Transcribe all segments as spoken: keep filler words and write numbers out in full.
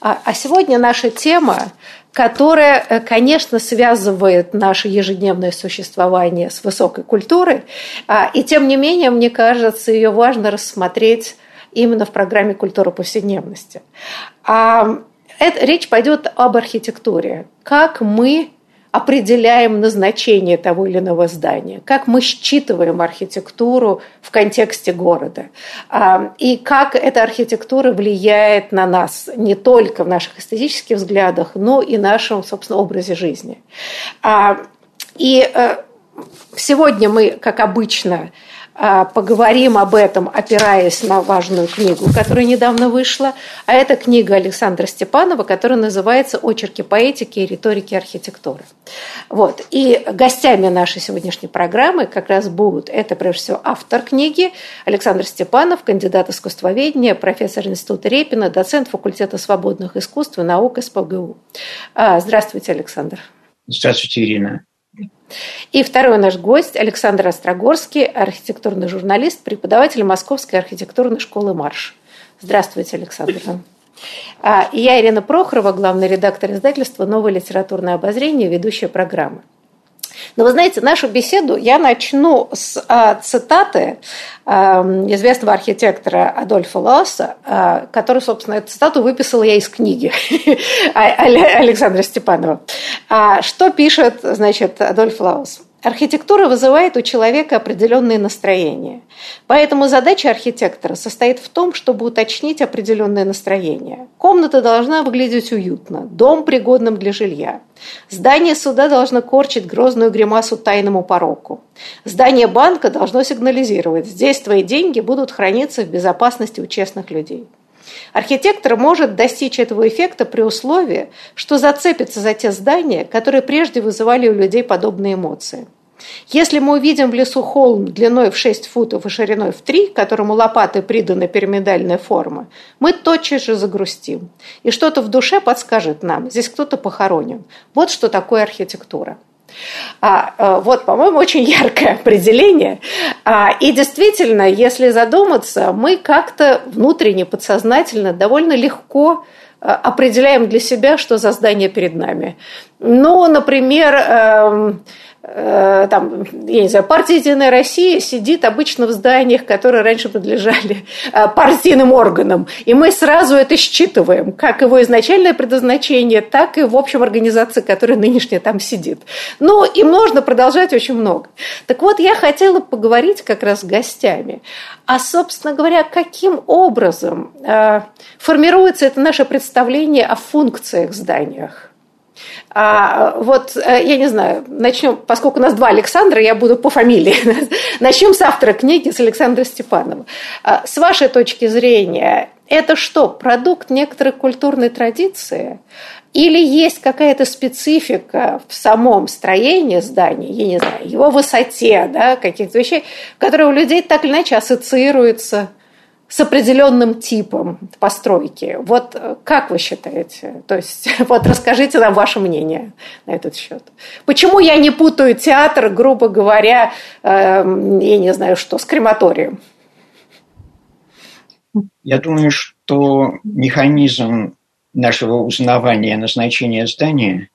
А сегодня наша тема, которая, конечно, связывает наше ежедневное существование с высокой культурой, и тем не менее, мне кажется, ее важно рассмотреть именно в программе «Культура повседневности». Это, речь пойдет об архитектуре. Как мы определяем назначение того или иного здания, как мы считываем архитектуру в контексте города, и как эта архитектура влияет на нас не только в наших эстетических взглядах, но и в нашем, собственно, образе жизни. И сегодня мы, как обычно, поговорим об этом, опираясь на важную книгу, которая недавно вышла. А это книга Александра Степанова, которая называется «Очерки поэтики и риторики архитектуры». Вот. И гостями нашей сегодняшней программы как раз будут, это прежде всего автор книги Александр Степанов, кандидат искусствоведения, профессор Института Репина, доцент факультета свободных искусств и наук эс пэ гэ у. Здравствуйте, Александр. Здравствуйте, Ирина. И второй наш гость Александр Острогорский, архитектурный журналист, преподаватель Московской архитектурной школы Марш. Здравствуйте, Александр. И я, Ирина Прохорова, главный редактор издательства «Новое литературное обозрение», ведущая программы. Но вы знаете, нашу беседу я начну с цитаты известного архитектора Адольфа Лооса, который, собственно, эту цитату выписала я из книги Александра Степанова. Что пишет, значит, Адольф Лоос? Архитектура вызывает у человека определенные настроения. Поэтому задача архитектора состоит в том, чтобы уточнить определенные настроения. Комната должна выглядеть уютно, дом пригодным для жилья. Здание суда должно корчить грозную гримасу тайному пороку. Здание банка должно сигнализировать: здесь твои деньги будут храниться в безопасности у честных людей. Архитектор может достичь этого эффекта при условии, что зацепится за те здания, которые прежде вызывали у людей подобные эмоции. Если мы увидим в лесу холм длиной в шесть футов и шириной в три, которому лопатой придана пирамидальная форма, мы тотчас же загрустим. И что-то в душе подскажет нам: здесь кто-то похоронен. Вот что такое архитектура. А, вот, по-моему, очень яркое определение. А, и действительно, если задуматься, мы как-то внутренне, подсознательно довольно легко определяем для себя, что за здание перед нами. Ну, например, э, э, там, я не знаю, партия «Единая Россия» сидит обычно в зданиях, которые раньше подлежали партийным органам. И мы сразу это считываем, как его изначальное предназначение, так и в общем организации, которая нынешняя там сидит. Ну, и можно продолжать очень много. Так вот, я хотела поговорить как раз с гостями. А, собственно говоря, каким образом э, формируется это наше представление о функциях зданиях? А, вот, я не знаю, начнем, поскольку у нас два Александра, я буду по фамилии. Начнем с автора книги, с Александра Степанова. А, с вашей точки зрения, это что, продукт некоторой культурной традиции? Или есть какая-то специфика в самом строении здания, я не знаю, его высоте, да, каких-то вещей, которые у людей так или иначе ассоциируются с определенным типом постройки. Вот как вы считаете? То есть, вот расскажите нам ваше мнение на этот счет. Почему я не путаю театр, грубо говоря, э, я не знаю что, с крематорием? Я думаю, что механизм нашего узнавания назначения здания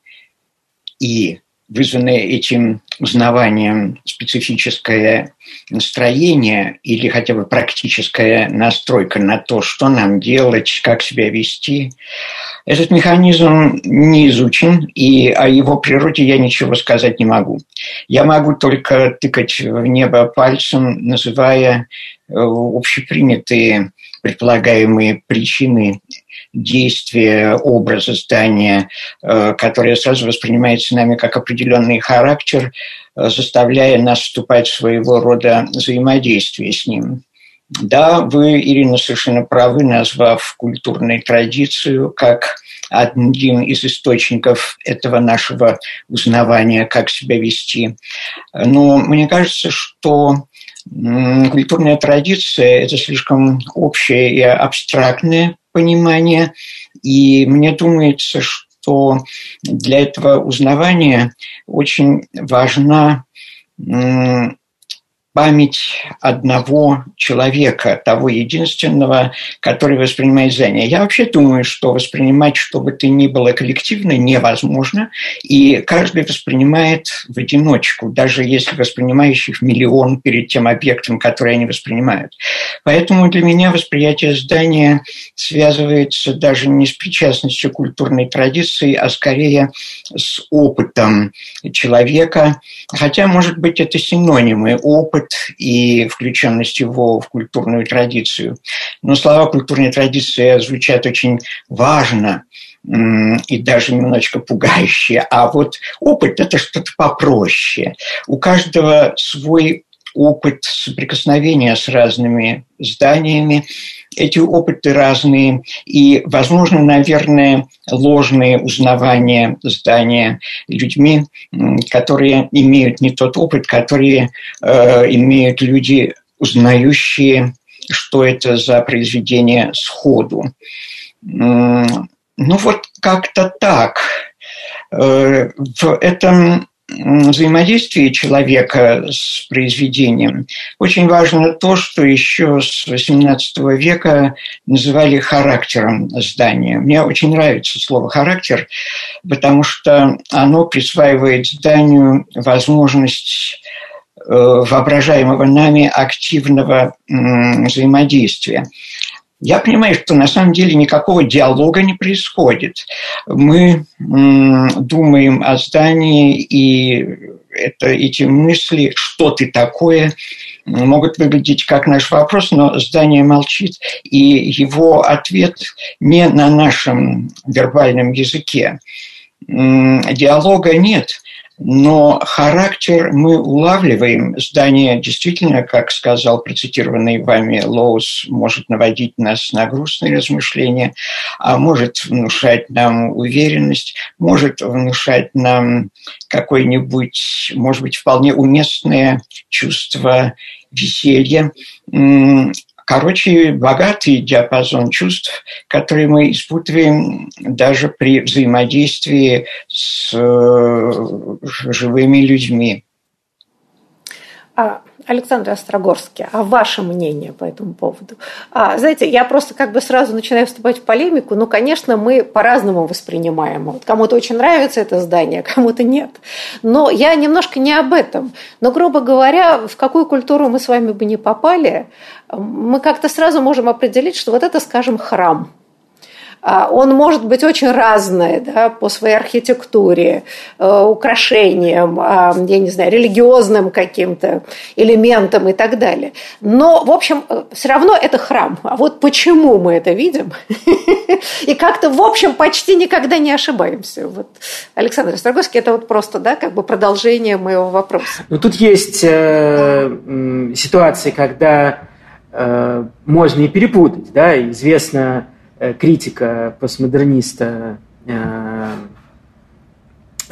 и вызванное этим узнаванием специфическое настроение или хотя бы практическая настройка на то, что нам делать, как себя вести. Этот механизм не изучен, и о его природе я ничего сказать не могу. Я могу только тыкать в небо пальцем, называя общепринятые предполагаемые причины действия, образа здания, которое сразу воспринимается нами как определенный характер, заставляя нас вступать в своего рода взаимодействие с ним. Да, вы, Ирина, совершенно правы, назвав культурную традицию как один из источников этого нашего узнавания, как себя вести. Но мне кажется, что культурная традиция – это слишком общее и абстрактное понимание, и мне думается, что для этого узнавания очень важна память одного человека, того единственного, который воспринимает знания. Я вообще думаю, что воспринимать что бы то ни было коллективно невозможно, и каждый воспринимает в одиночку, даже если воспринимающих миллион перед тем объектом, который они воспринимают. Поэтому для меня восприятие здания связывается даже не с причастностью к культурной традиции, а скорее с опытом человека, хотя, может быть, это синонимы – опыт и включенность его в культурную традицию. Но слова «культурная традиция» звучат очень важно и даже немножечко пугающе. А вот опыт – это что-то попроще. У каждого свой опыт соприкосновения с разными зданиями. Эти опыты разные и, возможно, наверное, ложные узнавания здания людьми, которые имеют не тот опыт, который э, имеют люди, узнающие, что это за произведение сходу. Ну вот как-то так. Э, в этом... взаимодействие человека с произведением. Очень важно то, что еще с восемнадцатого века называли характером здания. Мне очень нравится слово «характер», потому что оно присваивает зданию возможность воображаемого нами активного взаимодействия. Я понимаю, что на самом деле никакого диалога не происходит. Мы думаем о здании, и это, эти мысли «что ты такое?» могут выглядеть как наш вопрос, но здание молчит, и его ответ не на нашем вербальном языке. Диалога нет. Но характер мы улавливаем. Здание действительно, как сказал процитированный вами Лоос, может наводить нас на грустные размышления, а может внушать нам уверенность, может внушать нам какое-нибудь, может быть, вполне уместное чувство веселья. Короче, богатый диапазон чувств, которые мы испытываем даже при взаимодействии с живыми людьми. Александр Острогорский, а ваше мнение по этому поводу? А, знаете, я просто как бы сразу начинаю вступать в полемику. Ну, конечно, мы по-разному воспринимаем. Вот кому-то очень нравится это здание, кому-то нет. Но я немножко не об этом. Но, грубо говоря, в какую культуру мы с вами бы не попали, мы как-то сразу можем определить, что вот это, скажем, храм. Он может быть очень разный, да, по своей архитектуре, украшениям, я не знаю, религиозным каким-то элементам и так далее. Но, в общем, все равно это храм. А вот почему мы это видим? И как-то, в общем, почти никогда не ошибаемся. Вот, Александр Острогорский, это вот просто, да, как бы продолжение моего вопроса. Ну, тут есть э, ситуации, когда э, можно и перепутать, да, известно... критика постмодерниста э,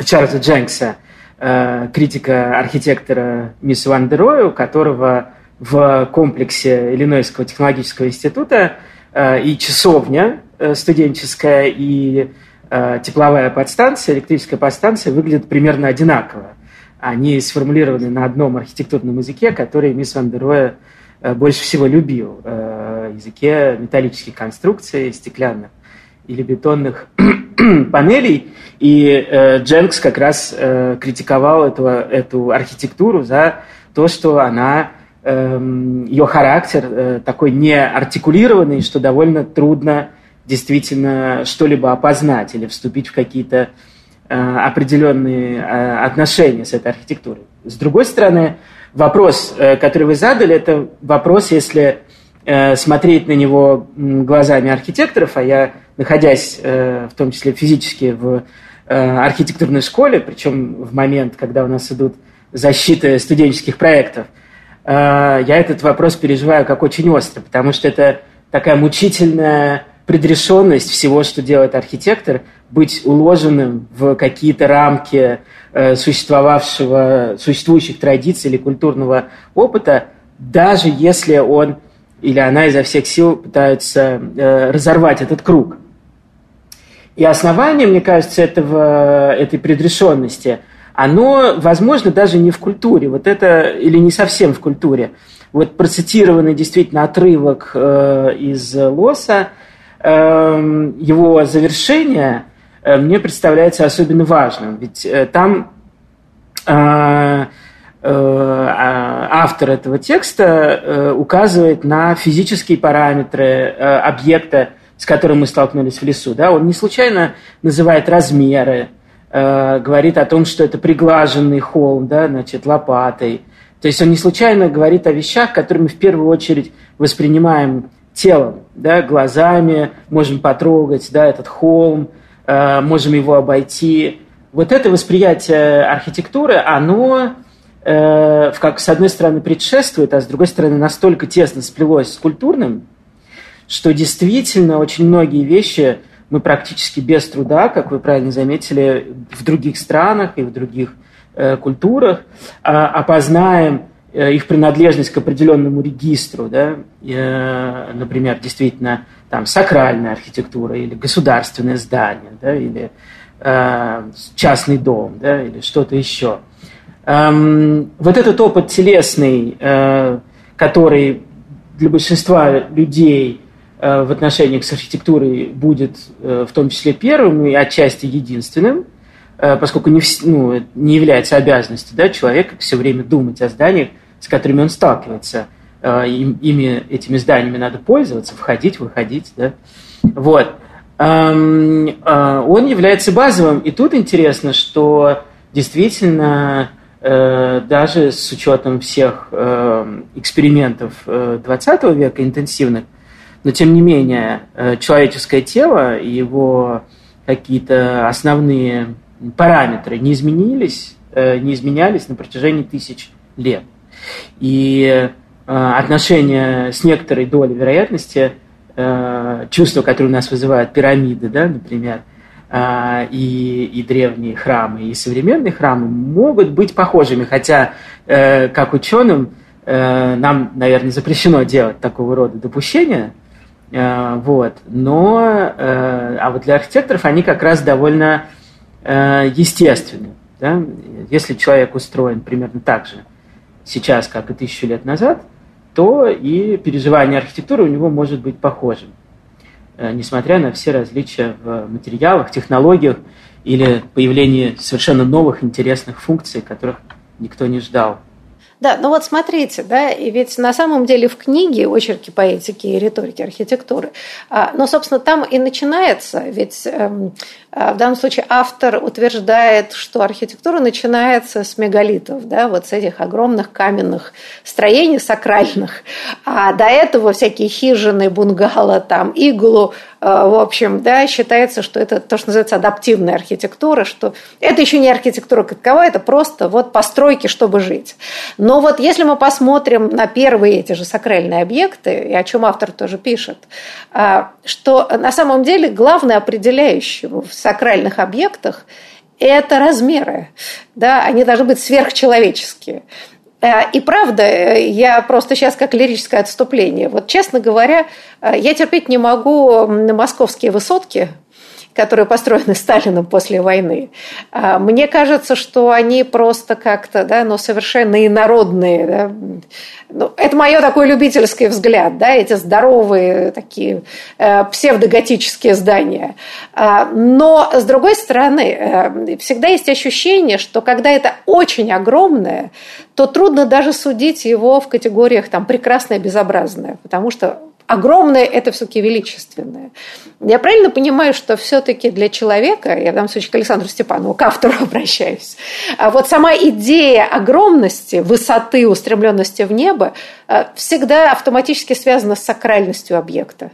Чарльза Дженкса, э, критика архитектора Мис ван дер Роэ, у которого в комплексе Иллинойского технологического института э, и часовня э, студенческая, и э, тепловая подстанция, электрическая подстанция выглядят примерно одинаково. Они сформулированы на одном архитектурном языке, который Мис ван дер Роэ больше всего любил, э, языке металлических конструкций, стеклянных или бетонных панелей. И э, Дженкс как раз э, критиковал этого, эту архитектуру за то, что она, э, ее характер э, такой неартикулированный, что довольно трудно действительно что-либо опознать или вступить в какие-то э, определенные э, отношения с этой архитектурой. С другой стороны, вопрос, э, который вы задали, это вопрос, если э, смотреть на него глазами архитекторов, а я, находясь э, в том числе физически в э, архитектурной школе, причем в момент, когда у нас идут защиты студенческих проектов, э, я этот вопрос переживаю как очень остро, потому что это такая мучительная предрешенность всего, что делает архитектор, быть уложенным в какие-то рамки существовавшего, существующих традиций или культурного опыта, даже если он или она изо всех сил пытаются разорвать этот круг. И основание, мне кажется, этого, этой предрешенности, оно, возможно, даже не в культуре, вот это, или не совсем в культуре. Вот процитированный действительно отрывок из Лооса, его завершение мне представляется особенно важным, ведь там автор этого текста указывает на физические параметры объекта, с которым мы столкнулись в лесу. Он не случайно называет размеры, говорит о том, что это приглаженный холм, значит, лопатой. То есть он не случайно говорит о вещах, которые мы в первую очередь воспринимаем телом, да, глазами, можем потрогать, да, этот холм, э, можем его обойти. Вот это восприятие архитектуры, оно, э, как, с одной стороны, предшествует, а с другой стороны, настолько тесно сплелось с культурным, что действительно очень многие вещи мы практически без труда, как вы правильно заметили, в других странах и в других э, культурах э, опознаем их принадлежность к определенному регистру, да, например, действительно там, сакральная архитектура или государственное здание, да, или э, частный дом, да, или что-то еще. Эм, вот этот опыт телесный, э, который для большинства людей э, в отношениях с архитектурой будет э, в том числе первым и отчасти единственным, э, поскольку не, ну, не является обязанностью, да, человека все время думать о зданиях, с которыми он сталкивается. Ими, этими зданиями надо пользоваться, входить, выходить. Да? Вот. Он является базовым. И тут интересно, что действительно даже с учетом всех экспериментов двадцатого века интенсивных, но тем не менее человеческое тело и его какие-то основные параметры не изменились, не изменялись на протяжении тысяч лет. И отношения с некоторой долей вероятности, чувства, которые у нас вызывают пирамиды, да, например, и, и древние храмы, и современные храмы, могут быть похожими, хотя, как ученым, нам, наверное, запрещено делать такого рода допущения, вот. Но, а вот для архитекторов они как раз довольно естественны, да? Если человек устроен примерно так же сейчас, как и тысячу лет назад, то и переживание архитектуры у него может быть похожим, несмотря на все различия в материалах, технологиях или появлении совершенно новых интересных функций, которых никто не ждал. Да, ну вот смотрите, да, и ведь на самом деле в книге «Очерки поэтики и риторики архитектуры», ну, собственно, там и начинается, ведь в данном случае автор утверждает, что архитектура начинается с мегалитов, да, вот с этих огромных каменных строений сакральных, а до этого всякие хижины, бунгало, там, иглу, в общем, да, считается, что это то, что называется адаптивная архитектура, что это еще не архитектура как таковая, это просто вот постройки, чтобы жить. Но вот если мы посмотрим на первые эти же сакральные объекты, и о чем автор тоже пишет, что на самом деле главное определяющее в сакральных объектах – это размеры. Да, они должны быть сверхчеловеческие. И правда, я просто сейчас как лирическое отступление. Вот, честно говоря, я терпеть не могу на московские высотки, которые построены Сталином после войны, мне кажется, что они просто как-то, да, ну, совершенно инородные. Да. Ну, это мое такой любительский взгляд, да, эти здоровые такие псевдоготические здания. Но, с другой стороны, всегда есть ощущение, что когда это очень огромное, то трудно даже судить его в категориях там, прекрасное, безобразное, потому что огромное – это все-таки величественное. Я правильно понимаю, что все-таки для человека, я в данном случае к Александру Степанову, к автору обращаюсь, вот сама идея огромности, высоты, устремленности в небо всегда автоматически связана с сакральностью объекта.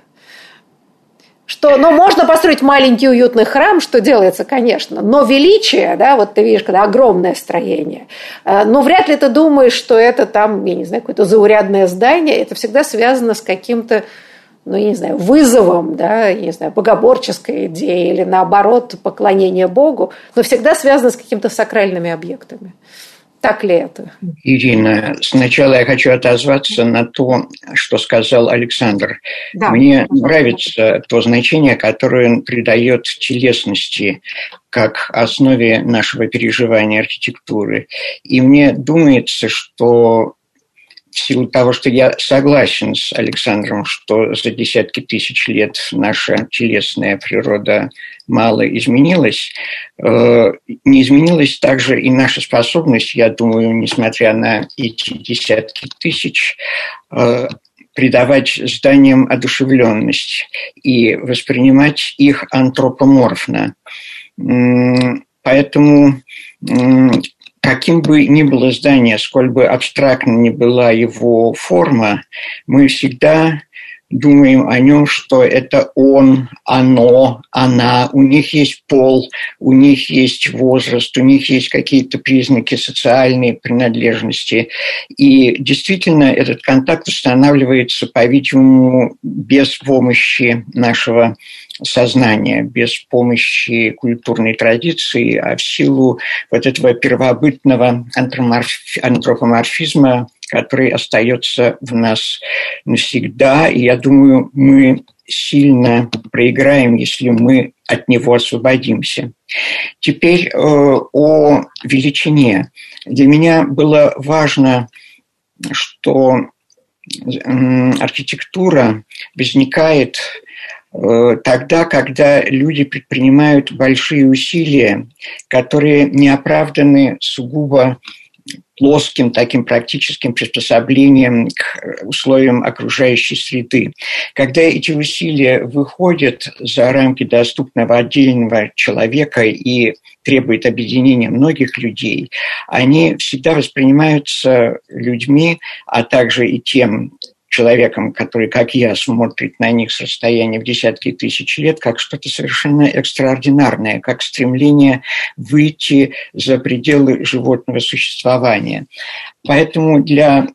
Что, ну, можно построить маленький уютный храм, что делается, конечно, но величие, да, вот ты видишь, когда огромное строение, но вряд ли ты думаешь, что это там, я не знаю, какое-то заурядное здание, это всегда связано с каким-то, ну, я не знаю, вызовом, да, я не знаю, богоборческой идеей или, наоборот, поклонение Богу, но всегда связано с какими-то сакральными объектами. Так ли это? Ирина, сначала я хочу отозваться на то, что сказал Александр. Да, Мне пожалуйста. нравится то значение, которое он придает телесности как основе нашего переживания архитектуры. И мне думается, что в силу того, что я согласен с Александром, что за десятки тысяч лет наша телесная природа мало изменилась, не изменилась также и наша способность, я думаю, несмотря на эти десятки тысяч, придавать зданиям одушевленность и воспринимать их антропоморфно. Поэтому... каким бы ни было здание, сколь бы абстрактна ни была его форма, мы всегда думаем о нем, что это он, оно, она, у них есть пол, у них есть возраст, у них есть какие-то признаки социальной принадлежности. И действительно этот контакт устанавливается, по-видимому, без помощи нашего сознания, без помощи культурной традиции, а в силу вот этого первобытного антропоморфизма, который остается в нас навсегда. И я думаю, мы сильно проиграем, если мы от него освободимся. Теперь э, о величине. Для меня было важно, что э, архитектура возникает тогда, когда люди предпринимают большие усилия, которые не оправданы сугубо плоским таким практическим приспособлением к условиям окружающей среды. Когда эти усилия выходят за рамки доступного отдельного человека и требуют объединения многих людей, они всегда воспринимаются людьми, а также и тем человеком, который, как я, смотрит на них с расстояния в десятки тысяч лет, как что-то совершенно экстраординарное, как стремление выйти за пределы животного существования. Поэтому для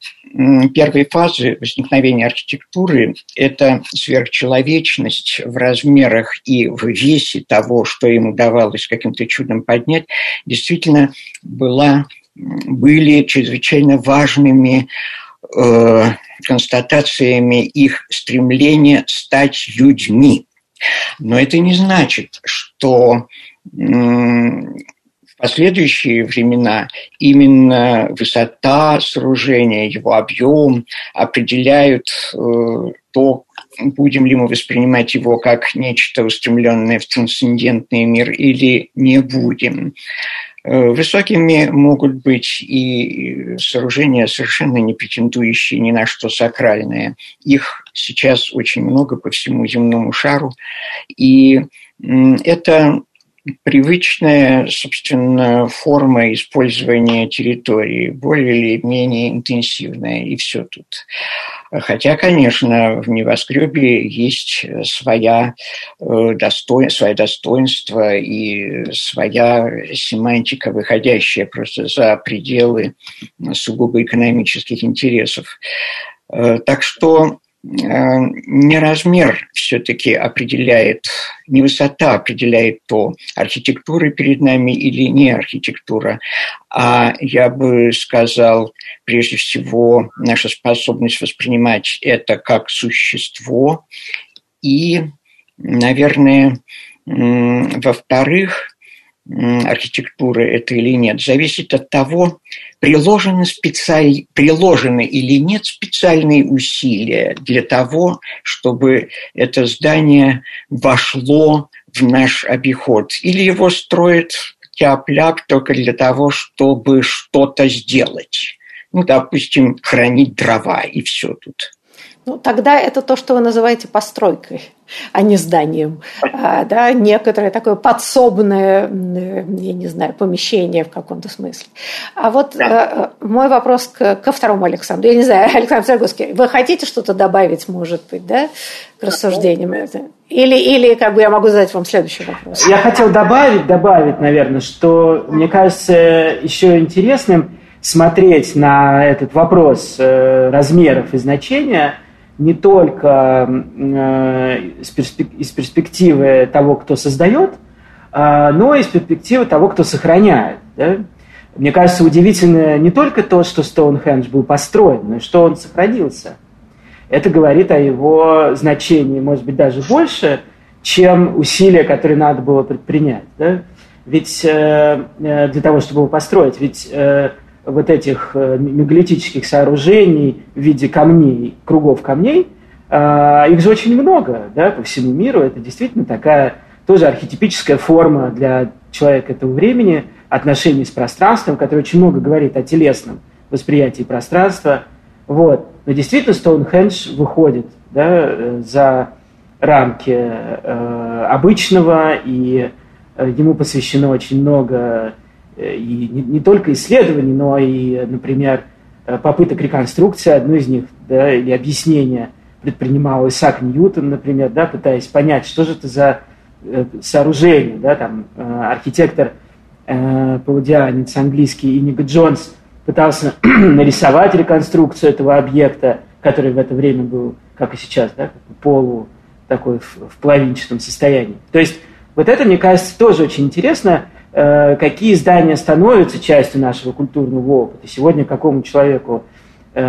первой фазы возникновения архитектуры это сверхчеловечность в размерах и в весе того, что им удавалось каким-то чудом поднять, действительно была, были чрезвычайно важными э, констатациями их стремления стать людьми. Но это не значит, что в последующие времена именно высота сооружения, его объем определяют то, будем ли мы воспринимать его как нечто устремленное в трансцендентный мир или не будем. Высокими могут быть и сооружения, совершенно не претендующие ни на что сакральное. Их сейчас очень много по всему земному шару. И это привычная, собственно, форма использования территории, более или менее интенсивная, и все тут. Хотя, конечно, в небоскребе есть своя досто... свое достоинство и своя семантика, выходящая просто за пределы сугубо экономических интересов. Так что не размер все-таки определяет, не высота определяет то, архитектура перед нами или не архитектура, а, я бы сказал, прежде всего, наша способность воспринимать это как существо и, наверное, Во-вторых, архитектура это или нет, зависит от того, приложены, специаль... приложены или нет специальные усилия для того, чтобы это здание вошло в наш обиход. Или его строят тяп-ляп только для того, чтобы что-то сделать. Ну, допустим, хранить дрова и все тут. Ну, тогда это то, что вы называете постройкой, а не зданием. А, да, некоторое такое подсобное, я не знаю, помещение в каком-то смысле. А вот да. э, мой вопрос к, ко второму Александру. Я не знаю, Александр Острогорский, вы хотите что-то добавить, может быть, да, к рассуждениям? Или, или как бы я могу задать вам следующий вопрос? Я хотел добавить, добавить, наверное, что, мне кажется, еще интересным смотреть на этот вопрос э, размеров и значения не только из перспективы того, кто создает, но и из перспективы того, кто сохраняет. Да? Мне кажется, удивительно не только то, что Стоунхендж был построен, но и что он сохранился. Это говорит о его значении, может быть, даже больше, чем усилия, которые надо было предпринять. Да? Ведь для того, чтобы его построить, ведь... вот этих мегалитических сооружений в виде камней, кругов камней, их же очень много, да, по всему миру. Это действительно такая тоже архетипическая форма для человека этого времени, отношений с пространством, которое очень много говорит о телесном восприятии пространства. Вот. Но действительно Стоунхендж выходит, да, за рамки э, обычного, и ему посвящено очень много... И не, не только исследований, но и, например, попыток реконструкции, одну из них, да, или объяснения предпринимал Исаак Ньютон, например, да, пытаясь понять, что же это за сооружение. Да, там, архитектор э, паладианец английский Иниг Джонс пытался нарисовать реконструкцию этого объекта, который в это время был, как и сейчас, да, полу такой в, в половинчатом состоянии. То есть вот это, мне кажется, тоже очень интересно, какие здания становятся частью нашего культурного опыта. Сегодня какому человеку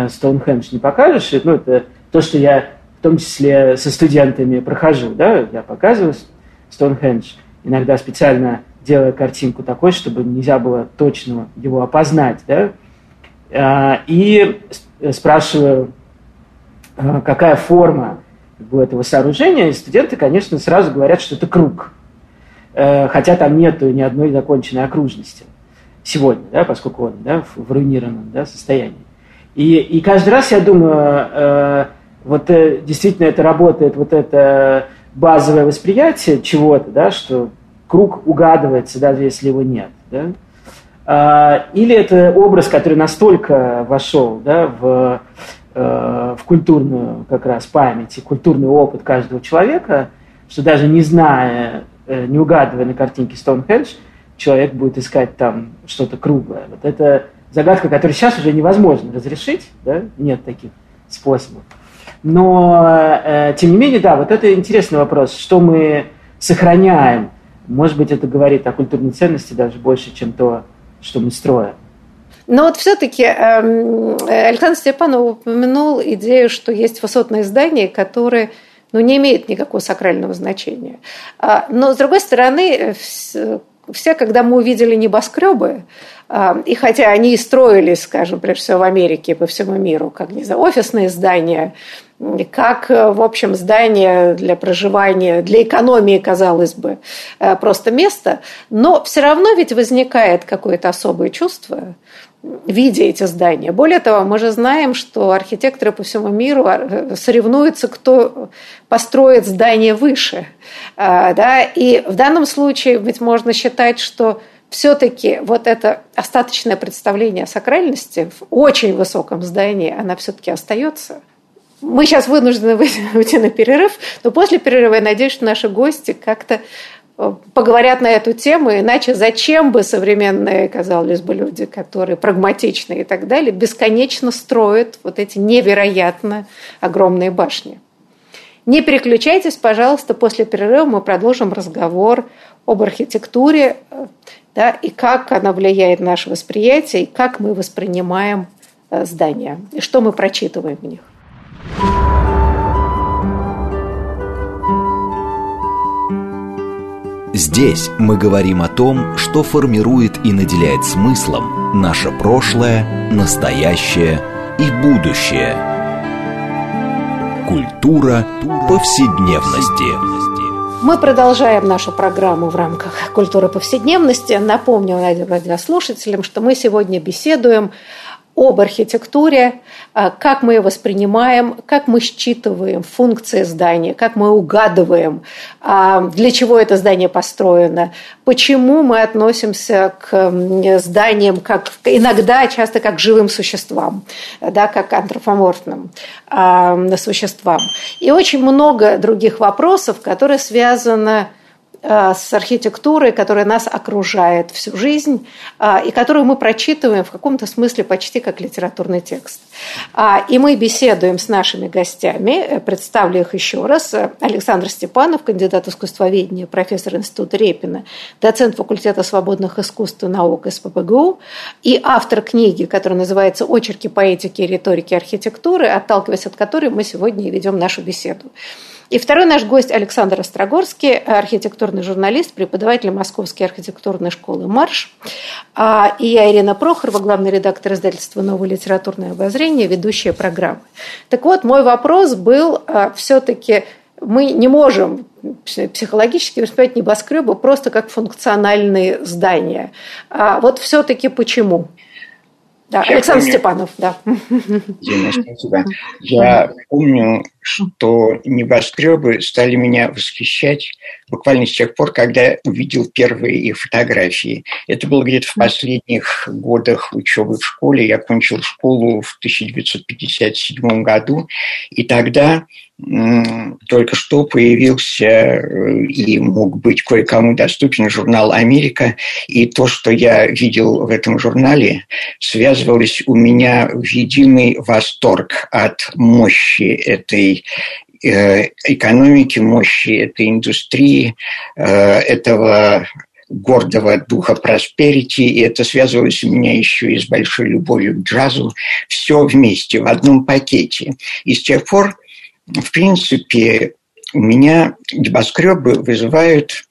Стоунхендж не покажешь, ну, это то, что я в том числе со студентами прохожу, да, я показываю Стоунхендж, иногда специально делаю картинку такой, чтобы нельзя было точно его опознать, да, и спрашиваю, какая форма этого сооружения, и студенты, конечно, сразу говорят, что это круг, хотя там нет ни одной законченной окружности сегодня, да, поскольку он, да, в руинированном, да, состоянии. И, и каждый раз я думаю, э, вот э, действительно это работает, вот это базовое восприятие чего-то, да, что круг угадывается, даже если его нет. Да? Э, или это образ, который настолько вошел, да, в, э, в культурную как раз память и культурный опыт каждого человека, что даже не зная, не угадывая на картинке Стоунхендж, человек будет искать там что-то круглое. Вот это загадка, которую сейчас уже невозможно разрешить, да? Нет таких способов. Но, э, тем не менее, да, вот это интересный вопрос, что мы сохраняем. Может быть, это говорит о культурной ценности даже больше, чем то, что мы строим. Но вот все-таки Александр Степанов упомянул идею, что есть высотные здания, которые... ну, не имеет никакого сакрального значения. Но, с другой стороны, все, когда мы увидели небоскребы, и хотя они и строились, скажем, прежде всего в Америке и по всему миру, как, не знаю, офисные здания, как, в общем, здание для проживания, для экономии, казалось бы, просто место, но все равно ведь возникает какое-то особое чувство, видя эти здания. Более того, мы же знаем, что архитекторы по всему миру соревнуются, кто построит здание выше. Да? И в данном случае ведь можно считать, что все-таки вот это остаточное представление о сакральности в очень высоком здании, она все-таки остается. Мы сейчас вынуждены уйти на перерыв, но после перерыва я надеюсь, что наши гости как-то поговорят на эту тему, иначе зачем бы современные, казалось бы, люди, которые прагматичны и так далее, бесконечно строят вот эти невероятно огромные башни. Не переключайтесь, пожалуйста, после перерыва мы продолжим разговор об архитектуре, да, и как она влияет на наше восприятие, и как мы воспринимаем здания, и что мы прочитываем в них. Здесь мы говорим о том, что формирует и наделяет смыслом наше прошлое, настоящее и будущее. Культура повседневности. Мы продолжаем нашу программу в рамках «Культуры повседневности». Напомню радиослушателям, что мы сегодня беседуем об архитектуре, как мы ее воспринимаем, как мы считываем функции здания, как мы угадываем, для чего это здание построено, почему мы относимся к зданиям как иногда, часто как к живым существам, да, как к антропоморфным существам. И очень много других вопросов, которые связаны с архитектурой, которая нас окружает всю жизнь и которую мы прочитываем в каком-то смысле почти как литературный текст. И мы беседуем с нашими гостями, представлю их еще раз. Александр Степанов, кандидат искусствоведения, профессор Института Репина, доцент факультета свободных искусств и наук эс пэ гэ у и автор книги, которая называется «Очерки поэтики и риторики архитектуры», отталкиваясь от которой мы сегодня ведем нашу беседу. И второй наш гость Александр Острогорский, архитектурный журналист, преподаватель Московской архитектурной школы «Марш». И я, Ирина Прохорова, главный редактор издательства «Новое литературное обозрение», ведущая программы. Так вот, мой вопрос был все-таки... Мы не можем психологически воспринимать небоскребы просто как функциональные здания. Вот все-таки почему? Да, Александр помню. Степанов, да. Дина, спасибо. Я помню, что небоскребы стали меня восхищать буквально с тех пор, когда увидел первые их фотографии. Это было где-то в последних годах учебы в школе. Я кончил школу в тысяча девятьсот пятьдесят седьмом году, и тогда только что появился и мог быть кое-кому доступен журнал «Америка», и то, что я видел в этом журнале, связывалось у меня в единый восторг от мощи этой экономики, мощи этой индустрии, этого гордого духа просперити, и это связывалось у меня еще и с большой любовью к джазу. Все вместе, в одном пакете. И с тех пор, в принципе, у меня небоскребы вызывают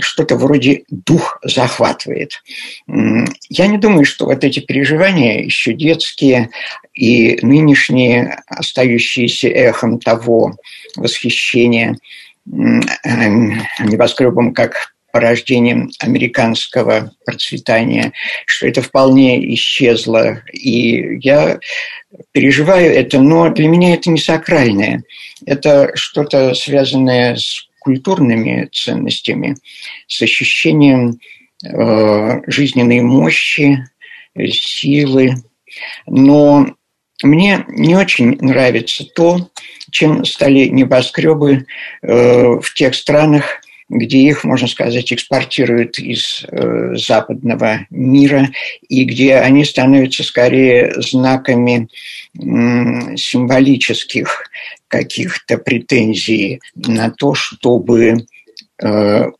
что-то вроде «дух захватывает». Я не думаю, что вот эти переживания, еще детские и нынешние, остающиеся эхом того восхищения небоскребом как порождением американского процветания, что это вполне исчезло. И я переживаю это, но для меня это не сакральное. Это что-то связанное с культурными ценностями, с ощущением э, жизненной мощи, силы. Но мне не очень нравится то, чем стали небоскребы э, в тех странах, где их, можно сказать, экспортируют из э, западного мира, и где они становятся скорее знаками э, символических каких-то претензий на то, чтобы э,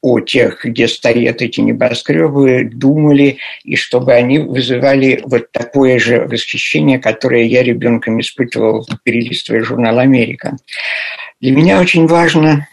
о тех, где стоят эти небоскребы, думали, и чтобы они вызывали вот такое же восхищение, которое я ребенком испытывал, перелистывая журнал «Америка». Для меня очень важно...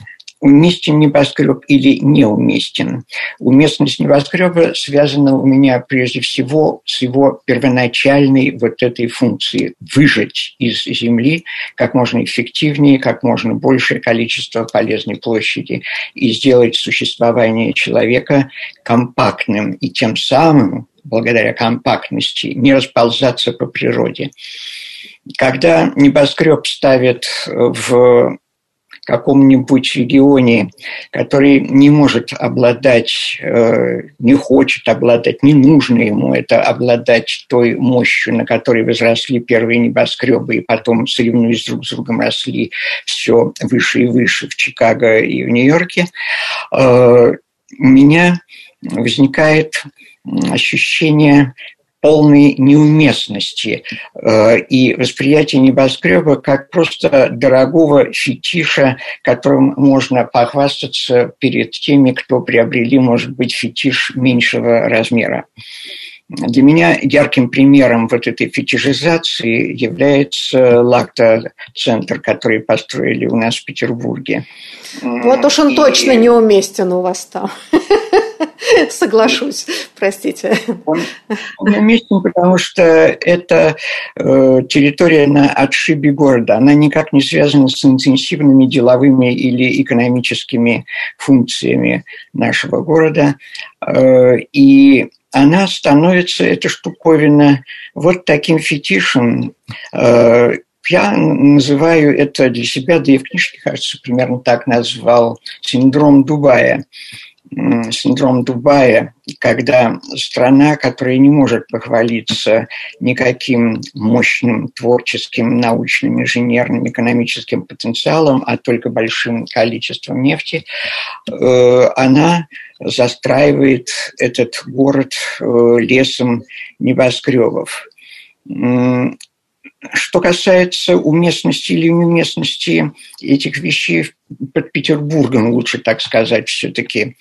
Уместен небоскреб или неуместен. Уместность небоскреба связана у меня прежде всего с его первоначальной вот этой функцией – выжать из земли как можно эффективнее, как можно большее количество полезной площади и сделать существование человека компактным и тем самым, благодаря компактности, не расползаться по природе. Когда небоскреб ставят в каком-нибудь регионе, который не может обладать, не хочет обладать, не нужно ему это обладать той мощью, на которой возросли первые небоскребы, и потом, соревнуясь друг с другом, росли все выше и выше в Чикаго и в Нью-Йорке, у меня возникает ощущение полной неуместности э, и восприятие небоскреба как просто дорогого фетиша, которым можно похвастаться перед теми, кто приобрели, может быть, фетиш меньшего размера. Для меня ярким примером вот этой фетишизации является Лакто-центр, который построили у нас в Петербурге. Вот уж он и... точно неуместен у вас там. Соглашусь, простите. Он, он уместен, потому что это э, территория на отшибе города. Она никак не связана с интенсивными деловыми или экономическими функциями нашего города. Э, и она становится, эта штуковина, вот таким фетишем. Э, Я называю это для себя, да и в книжке, кажется, примерно так назвал, синдром Дубая. Синдром Дубая, когда страна, которая не может похвалиться никаким мощным творческим, научным, инженерным, экономическим потенциалом, а только большим количеством нефти, она застраивает этот город лесом небоскребов. Что касается уместности или неуместности этих вещей под Петербургом, лучше так сказать, все-таки,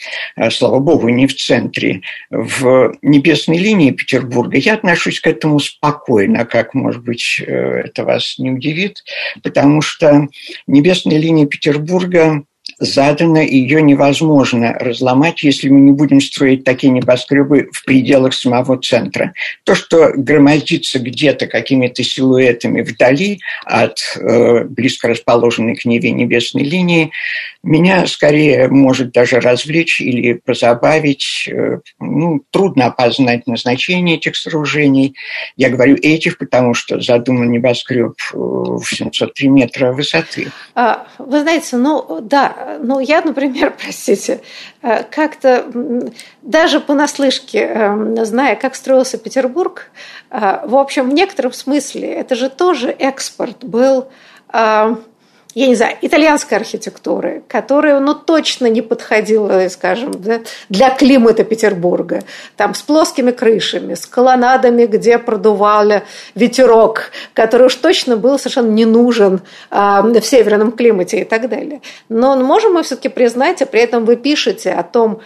слава богу, не в центре, в небесной линии Петербурга, я отношусь к этому спокойно, как, может быть, это вас не удивит, потому что небесная линия Петербурга задана, ее невозможно разломать, если мы не будем строить такие небоскребы в пределах самого центра. То, что громоздится где-то какими-то силуэтами вдали от э, близко расположенной к Неве небесной линии, меня скорее может даже развлечь или позабавить. Э, ну, трудно опознать назначение этих сооружений. Я говорю этих, потому что задуман небоскреб в семьсот три метра высоты. Вы знаете, ну да, Ну, я, например, простите, как-то даже понаслышке, зная, как строился Петербург, в общем, в некотором смысле это же тоже экспорт был, я не знаю, итальянской архитектуры, которая, ну, точно не подходила, скажем, для климата Петербурга. Там с плоскими крышами, с колоннадами, где продували ветерок, который уж точно был совершенно не нужен э, в северном климате и так далее. Но можем мы все-таки признать, а при этом вы пишете о том,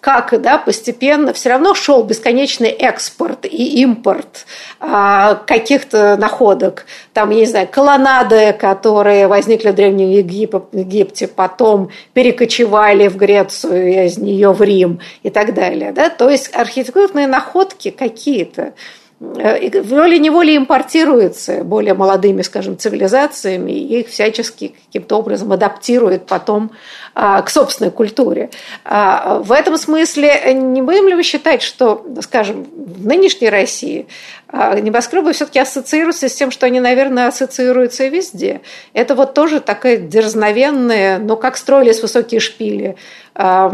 как, да, постепенно все равно шел бесконечный экспорт и импорт а, каких-то находок. Там, я не знаю, колоннады, которые возникли в Древнем Египте, потом перекочевали в Грецию и из нее в Рим и так далее. Да? То есть архитектурные находки какие-то волей-неволей импортируются более молодыми, скажем, цивилизациями, и их всячески каким-то образом адаптируют потом а, к собственной культуре. А, в этом смысле не будем ли мы считать, что, скажем, в нынешней России а, небоскребы все-таки ассоциируются с тем, что они, наверное, ассоциируются и везде? Это вот тоже такая дерзновенная, ну, как строились высокие шпили а,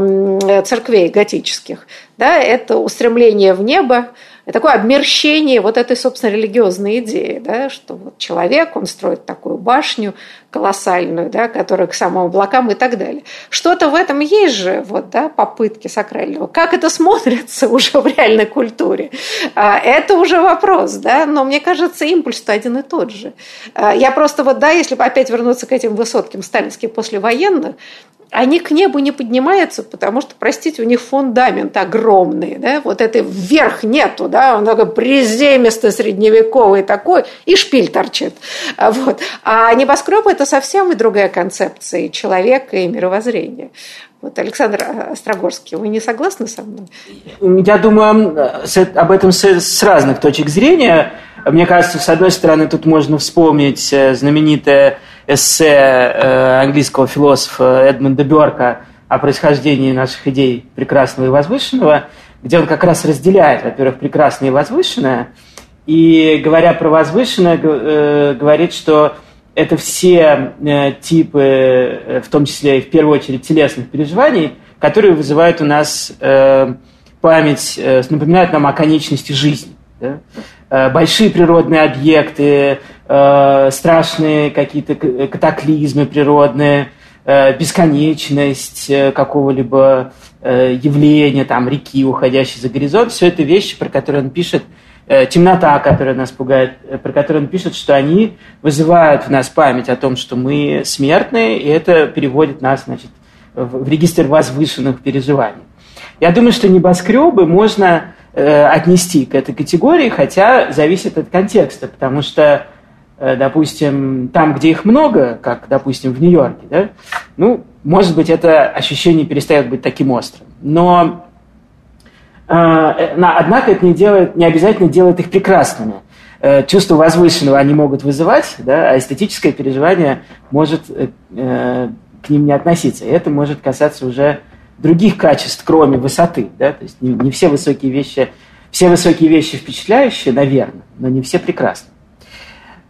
церквей готических. Да? Это устремление в небо, такое обмерщение вот этой, собственно, религиозной идеи, да, что вот человек, он строит такую башню колоссальную, да, которая к самым облакам и так далее. Что-то в этом есть же, вот, да, попытки сакрального. Как это смотрится уже в реальной культуре? Это уже вопрос, да, но мне кажется, импульс-то один и тот же. Я просто вот, да, если опять вернуться к этим высоткам сталинских послевоенных, они к небу не поднимаются, потому что, простите, у них фундамент огромный. Да? Вот это вверх нету, да? Он такой приземистый, средневековый такой, и шпиль торчит. Вот. А небоскребы – это совсем и другая концепция и человека, и мировоззрения. Вот, Александр Острогорский, вы не согласны со мной? Я думаю об этом с разных точек зрения. Мне кажется, с одной стороны, тут можно вспомнить знаменитое эссе английского философа Эдмунда Бёрка о происхождении наших идей прекрасного и возвышенного, где он как раз разделяет, во-первых, прекрасное и возвышенное, и, говоря про возвышенное, говорит, что это все типы, в том числе и в первую очередь телесных переживаний, которые вызывают у нас память, напоминают нам о конечности жизни. Да? Большие природные объекты, страшные какие-то катаклизмы природные, бесконечность какого-либо явления, там, реки, уходящей за горизонт, все это вещи, про которые он пишет, темнота, которая нас пугает, про которую он пишет, что они вызывают в нас память о том, что мы смертные, и это переводит нас, значит, в регистр возвышенных переживаний. Я думаю, что небоскребы можно э, отнести к этой категории, хотя зависит от контекста, потому что, э, допустим, там, где их много, как, допустим, в Нью-Йорке, да, ну, может быть, это ощущение перестает быть таким острым. Но, э, однако, это не делает, не обязательно делает их прекрасными. Чувство возвышенного они могут вызывать, да, а эстетическое переживание может э, к ним не относиться. И это может касаться уже других качеств, кроме высоты. Да? То есть не, не все высокие вещи, все высокие вещи впечатляющие, наверное, но не все прекрасны.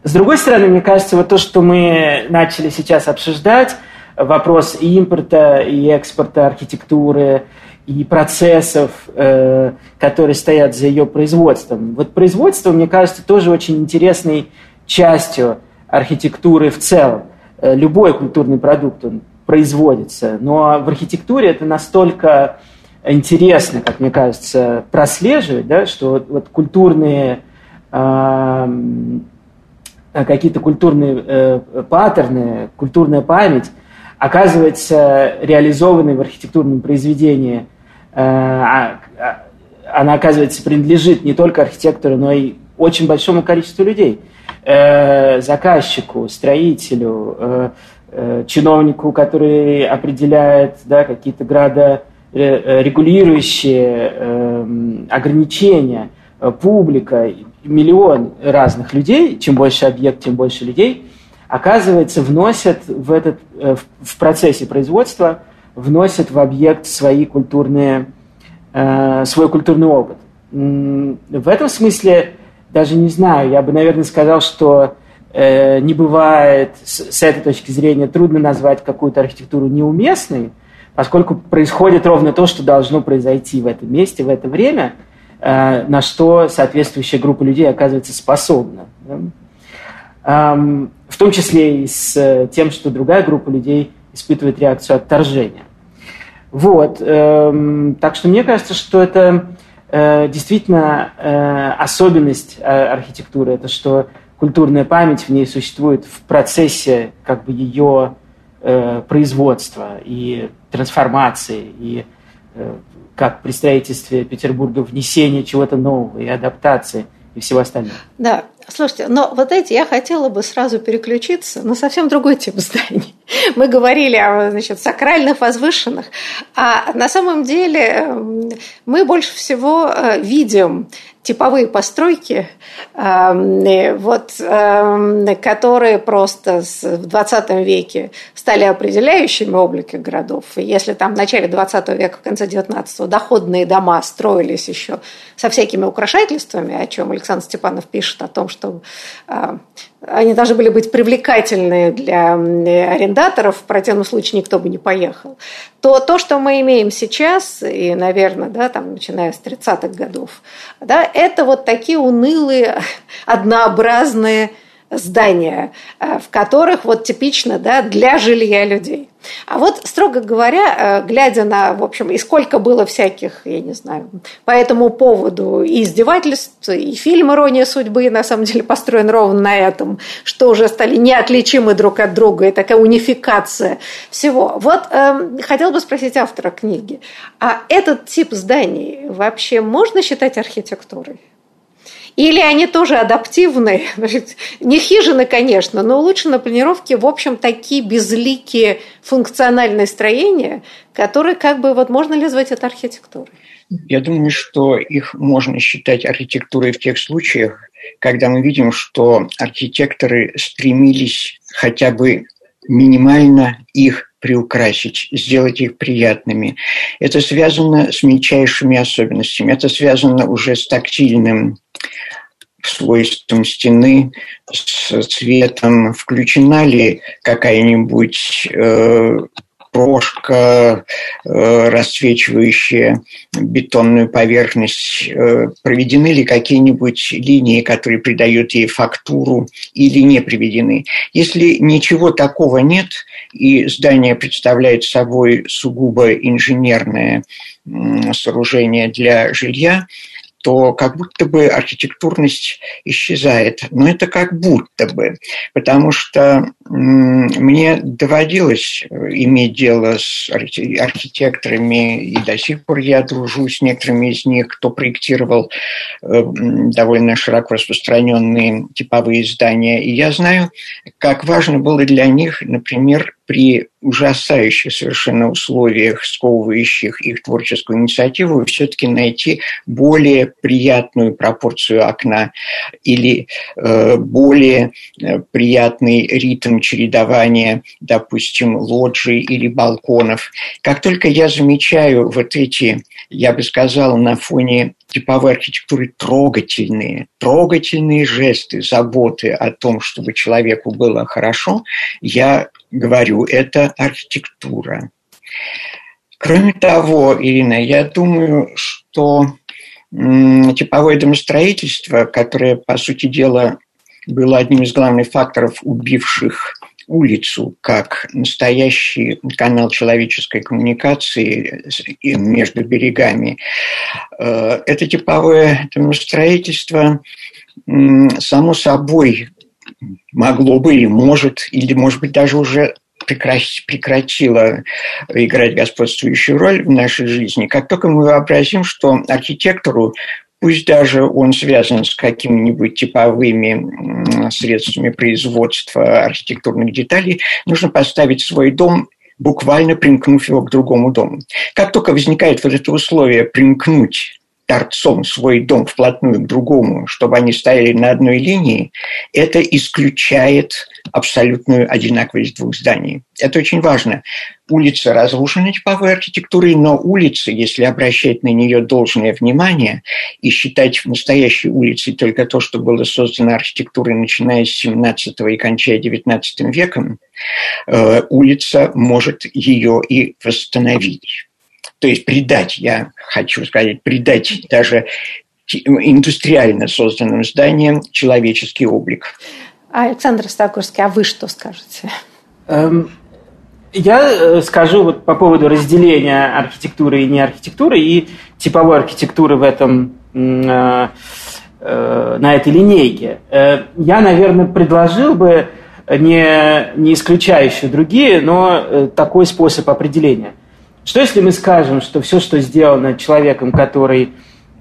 С другой стороны, мне кажется, вот то, что мы начали сейчас обсуждать, вопрос и импорта, и экспорта архитектуры, и процессов, э, которые стоят за ее производством. Вот производство, мне кажется, тоже очень интересной частью архитектуры в целом. Э, любой культурный продукт, он производится, но в архитектуре это настолько интересно, как мне кажется, прослеживать, да, что вот, вот культурные, э, какие-то культурные э, паттерны, культурная память оказывается реализованной в архитектурном произведении, она, оказывается, принадлежит не только архитектору, но и очень большому количеству людей. Заказчику, строителю, чиновнику, который определяет, да, какие-то градорегулирующие ограничения, публика, миллион разных людей, чем больше объект, тем больше людей, оказывается, вносят в, этот, в процессе производства, вносят в объект свои культурные, свой культурный опыт. В этом смысле, даже не знаю, я бы, наверное, сказал, что не бывает, с этой точки зрения, трудно назвать какую-то архитектуру неуместной, поскольку происходит ровно то, что должно произойти в этом месте, в это время, на что соответствующая группа людей оказывается способна. В том числе и с тем, что другая группа людей испытывает реакцию отторжения. Вот. Так что мне кажется, что это действительно особенность архитектуры, это что культурная память в ней существует в процессе как бы ее производства и трансформации, и как при строительстве Петербурга внесения чего-то нового и адаптации и всего остального. Да. Слушайте, но вот эти я хотела бы сразу переключиться на совсем другой тип зданий. Мы говорили о, значит, сакральных, возвышенных, а на самом деле мы больше всего видим типовые постройки, вот, которые просто в двадцатом веке стали определяющими облики городов. И если там в начале двадцатого века, в конце девятнадцатого доходные дома строились еще со всякими украшательствами, о чем Александр Степанов пишет, о том, что они должны были быть привлекательны для арендаторов, в противном случае никто бы не поехал, то то, что мы имеем сейчас, и, наверное, да, там, начиная с тридцатых годов, да, это вот такие унылые, однообразные здания, в которых вот типично, да, для жилья людей. А вот, строго говоря, глядя на, в общем, и сколько было всяких, я не знаю, по этому поводу и издевательств, и фильм «Ирония судьбы» на самом деле построен ровно на этом, что уже стали неотличимы друг от друга, и такая унификация всего. Вот э, хотела бы спросить автора книги, а этот тип зданий вообще можно считать архитектурой? Или они тоже адаптивны? Не хижины, конечно, но лучше на планировке, в общем, такие безликие функциональные строения, которые как бы, вот можно ли назвать это архитектурой? Я думаю, что их можно считать архитектурой в тех случаях, когда мы видим, что архитекторы стремились хотя бы минимально их приукрасить, сделать их приятными. Это связано с мельчайшими особенностями, это связано уже с тактильным свойством стены, с цветом. Включена ли какая-нибудь э, крошка, э, расцвечивающая бетонную поверхность, э, проведены ли какие-нибудь линии, которые придают ей фактуру, или не приведены. Если ничего такого нет, и здание представляет собой сугубо инженерное э, сооружение для жилья, то как будто бы архитектурность исчезает. Но это как будто бы, потому что мне доводилось иметь дело с архитекторами, и до сих пор я дружу с некоторыми из них, кто проектировал довольно широко распространенные типовые здания. И я знаю, как важно было для них, например, при ужасающих совершенно условиях, сковывающих их творческую инициативу, все-таки найти более приятную пропорцию окна или э, более приятный ритм чередования, допустим, лоджий или балконов. Как только я замечаю вот эти, я бы сказал, на фоне типовой архитектуры трогательные, трогательные жесты, заботы о том, чтобы человеку было хорошо, я говорю, это архитектура. Кроме того, Ирина, я думаю, что типовое домостроительство, которое, по сути дела, было одним из главных факторов, убивших улицу как настоящий канал человеческой коммуникации между берегами, это типовое домостроительство само собой могло бы или может, или, может быть, даже уже прекратила играть господствующую роль в нашей жизни. Как только мы вообразим, что архитектору, пусть даже он связан с какими-нибудь типовыми средствами производства архитектурных деталей, нужно поставить свой дом, буквально примкнув его к другому дому. Как только возникает вот это условие «примкнуть» торцом свой дом вплотную к другому, чтобы они стояли на одной линии, это исключает абсолютную одинаковость двух зданий. Это очень важно. Улица разрушена типовой архитектурой, но улица, если обращать на нее должное внимание и считать настоящей улицей только то, что было создано архитектурой, начиная с семнадцатого и кончая девятнадцатым веком, улица может ее и восстановить. То есть придать, я хочу сказать, придать даже индустриально созданным зданиям человеческий облик. Александр Острогорский, а вы что скажете? Я скажу вот по поводу разделения архитектуры и неархитектуры и типовой архитектуры в этом, на этой линейке. Я, наверное, предложил бы не, не исключающие другие, но такой способ определения. Что если мы скажем, что все, что сделано человеком, который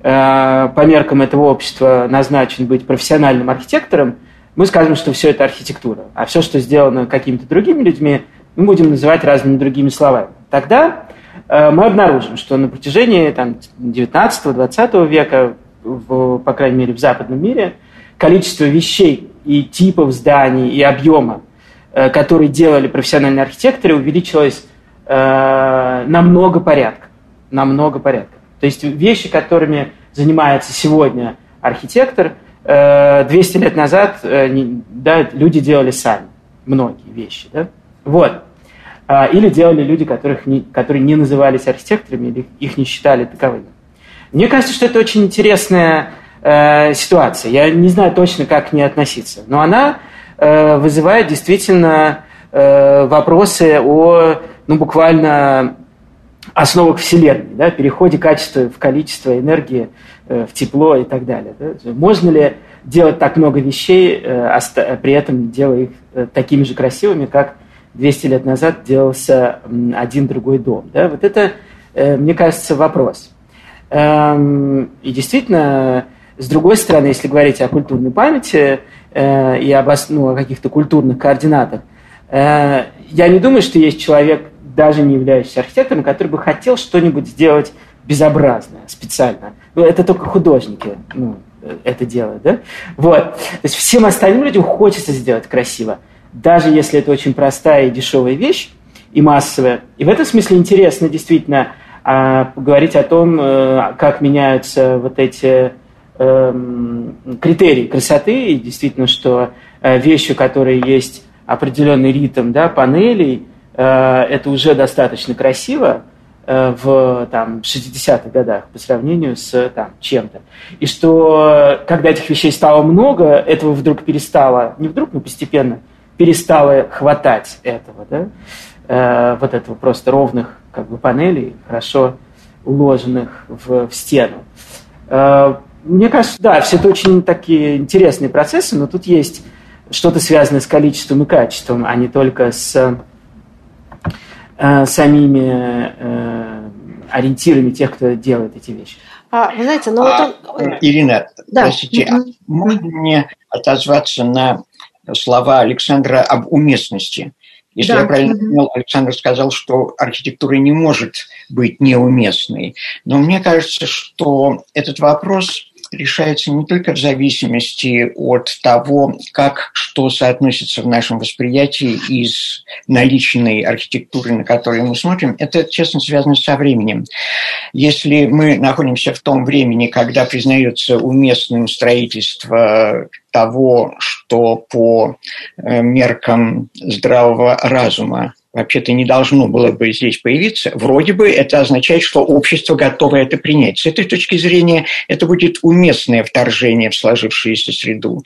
э, по меркам этого общества назначен быть профессиональным архитектором, мы скажем, что все это архитектура, а все, что сделано какими-то другими людьми, мы будем называть разными другими словами. Тогда э, мы обнаружим, что на протяжении там, девятнадцатого-двадцатого века, в, по крайней мере в западном мире, количество вещей и типов зданий, и объема, э, которые делали профессиональные архитекторы, увеличилось на много порядков. На много порядков. То есть вещи, которыми занимается сегодня архитектор, двести лет назад да, люди делали сами. Многие вещи. Да? Вот. Или делали люди, которых не, которые не назывались архитекторами, или их не считали таковыми. Мне кажется, что это очень интересная э, ситуация. Я не знаю точно, как к ней относиться. Но она э, вызывает действительно э, вопросы о... ну, буквально основах Вселенной, да, переходе качества в количество энергии, в тепло и так далее. Да. Можно ли делать так много вещей, при этом делая их такими же красивыми, как двести лет назад делался один другой дом? Да? Вот это, мне кажется, вопрос. И действительно, с другой стороны, если говорить о культурной памяти и об, ну, о каких-то культурных координатах, я не думаю, что есть человек, даже не являющийся архитектором, который бы хотел что-нибудь сделать безобразное, специально. Ну, это только художники ну, это делают, да? Вот. То есть всем остальным людям хочется сделать красиво, даже если это очень простая и дешевая вещь, и массовая. И в этом смысле интересно действительно поговорить о том, как меняются вот эти критерии красоты, и действительно, что вещи, которые есть определенный ритм да, панелей, э, это уже достаточно красиво э, в там, шестидесятых годах по сравнению с там, чем-то. И что, когда этих вещей стало много, этого вдруг перестало, не вдруг, но постепенно, перестало хватать этого, да? э, вот этого просто ровных как бы, панелей, хорошо уложенных в, в стену. Э, Мне кажется, да, все это очень такие интересные процессы, но тут есть что-то связанное с количеством и качеством, а не только с э, самими э, ориентирами тех, кто делает эти вещи. А, вы знаете, ну, а, вот он... Ирина, да. Простите, mm-hmm. а можно мне отозваться на слова Александра об уместности? Если да. я правильно понял, Александр сказал, что архитектура не может быть неуместной. Но мне кажется, что этот вопрос решается не только в зависимости от того, как что соотносится в нашем восприятии из наличной архитектуры, на которую мы смотрим. Это, честно, связано со временем. Если мы находимся в том времени, когда признается уместным строительство того, что по меркам здравого разума вообще-то не должно было бы здесь появиться, вроде бы это означает, что общество готово это принять. С этой точки зрения это будет уместное вторжение в сложившуюся среду.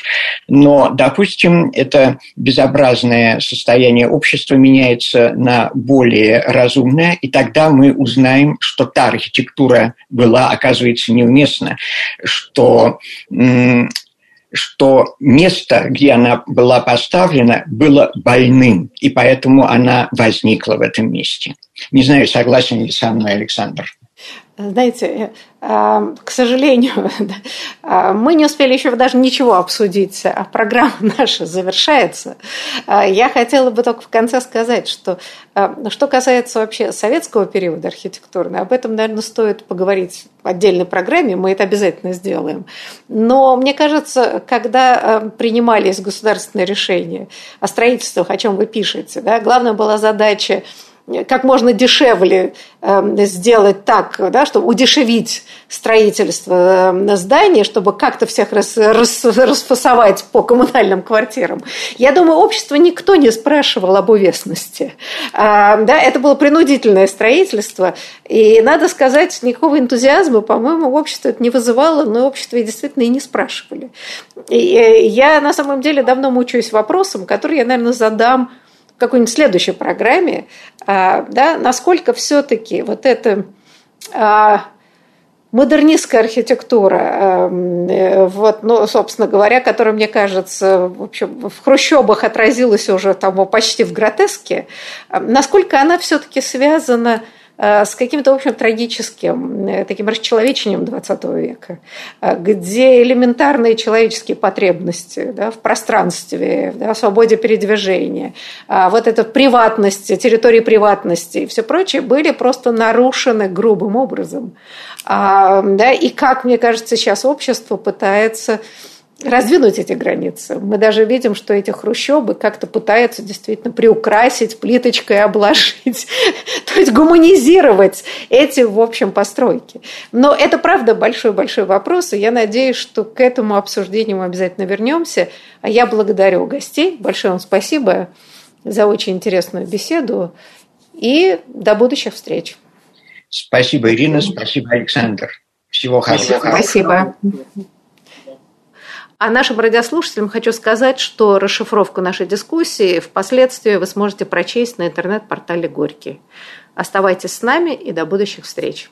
Но, допустим, это безобразное состояние общества меняется на более разумное, и тогда мы узнаем, что та архитектура была, оказывается, неуместна, что... М- что место, где она была поставлена, было больным, и поэтому она возникла в этом месте. Не знаю, согласен ли со мной Александр. Знаете, к сожалению, мы не успели еще даже ничего обсудить, а программа наша завершается. Я хотела бы только в конце сказать, что что касается вообще советского периода архитектурного, об этом, наверное, стоит поговорить в отдельной программе, мы это обязательно сделаем. Но мне кажется, когда принимались государственные решения о строительствах, о чем вы пишете, да, главная была задача как можно дешевле сделать так, да, чтобы удешевить строительство зданий, чтобы как-то всех рас, рас, расфасовать по коммунальным квартирам. Я думаю, общество никто не спрашивал об уместности. А, да, это было принудительное строительство, и, надо сказать, никакого энтузиазма, по-моему, общество это не вызывало, но общество действительно и не спрашивали. И я, на самом деле, давно мучаюсь вопросом, который я, наверное, задам в какой-нибудь следующей программе, да, насколько все-таки вот эта модернистская архитектура, вот, ну, собственно говоря, которая, мне кажется, в общем, в хрущобах отразилась уже там почти в гротеске, насколько она все-таки связана с каким-то, в общем, трагическим таким расчеловечением двадцатого века, где элементарные человеческие потребности, да, в пространстве, да, в свободе передвижения, вот эта приватность, территории приватности и все прочее были просто нарушены грубым образом. Да, и как, мне кажется, сейчас общество пытается раздвинуть эти границы. Мы даже видим, что эти хрущобы как-то пытаются действительно приукрасить, плиточкой обложить, то есть гуманизировать эти, в общем, постройки. Но это, правда, большой-большой вопрос, и я надеюсь, что к этому обсуждению мы обязательно вернемся. А я благодарю гостей. Большое вам спасибо за очень интересную беседу и до будущих встреч. Спасибо, Ирина. Спасибо, Александр. Всего хорошего. Спасибо. А нашим радиослушателям хочу сказать, что расшифровку нашей дискуссии впоследствии вы сможете прочесть на интернет-портале «Горький». Оставайтесь с нами и до будущих встреч.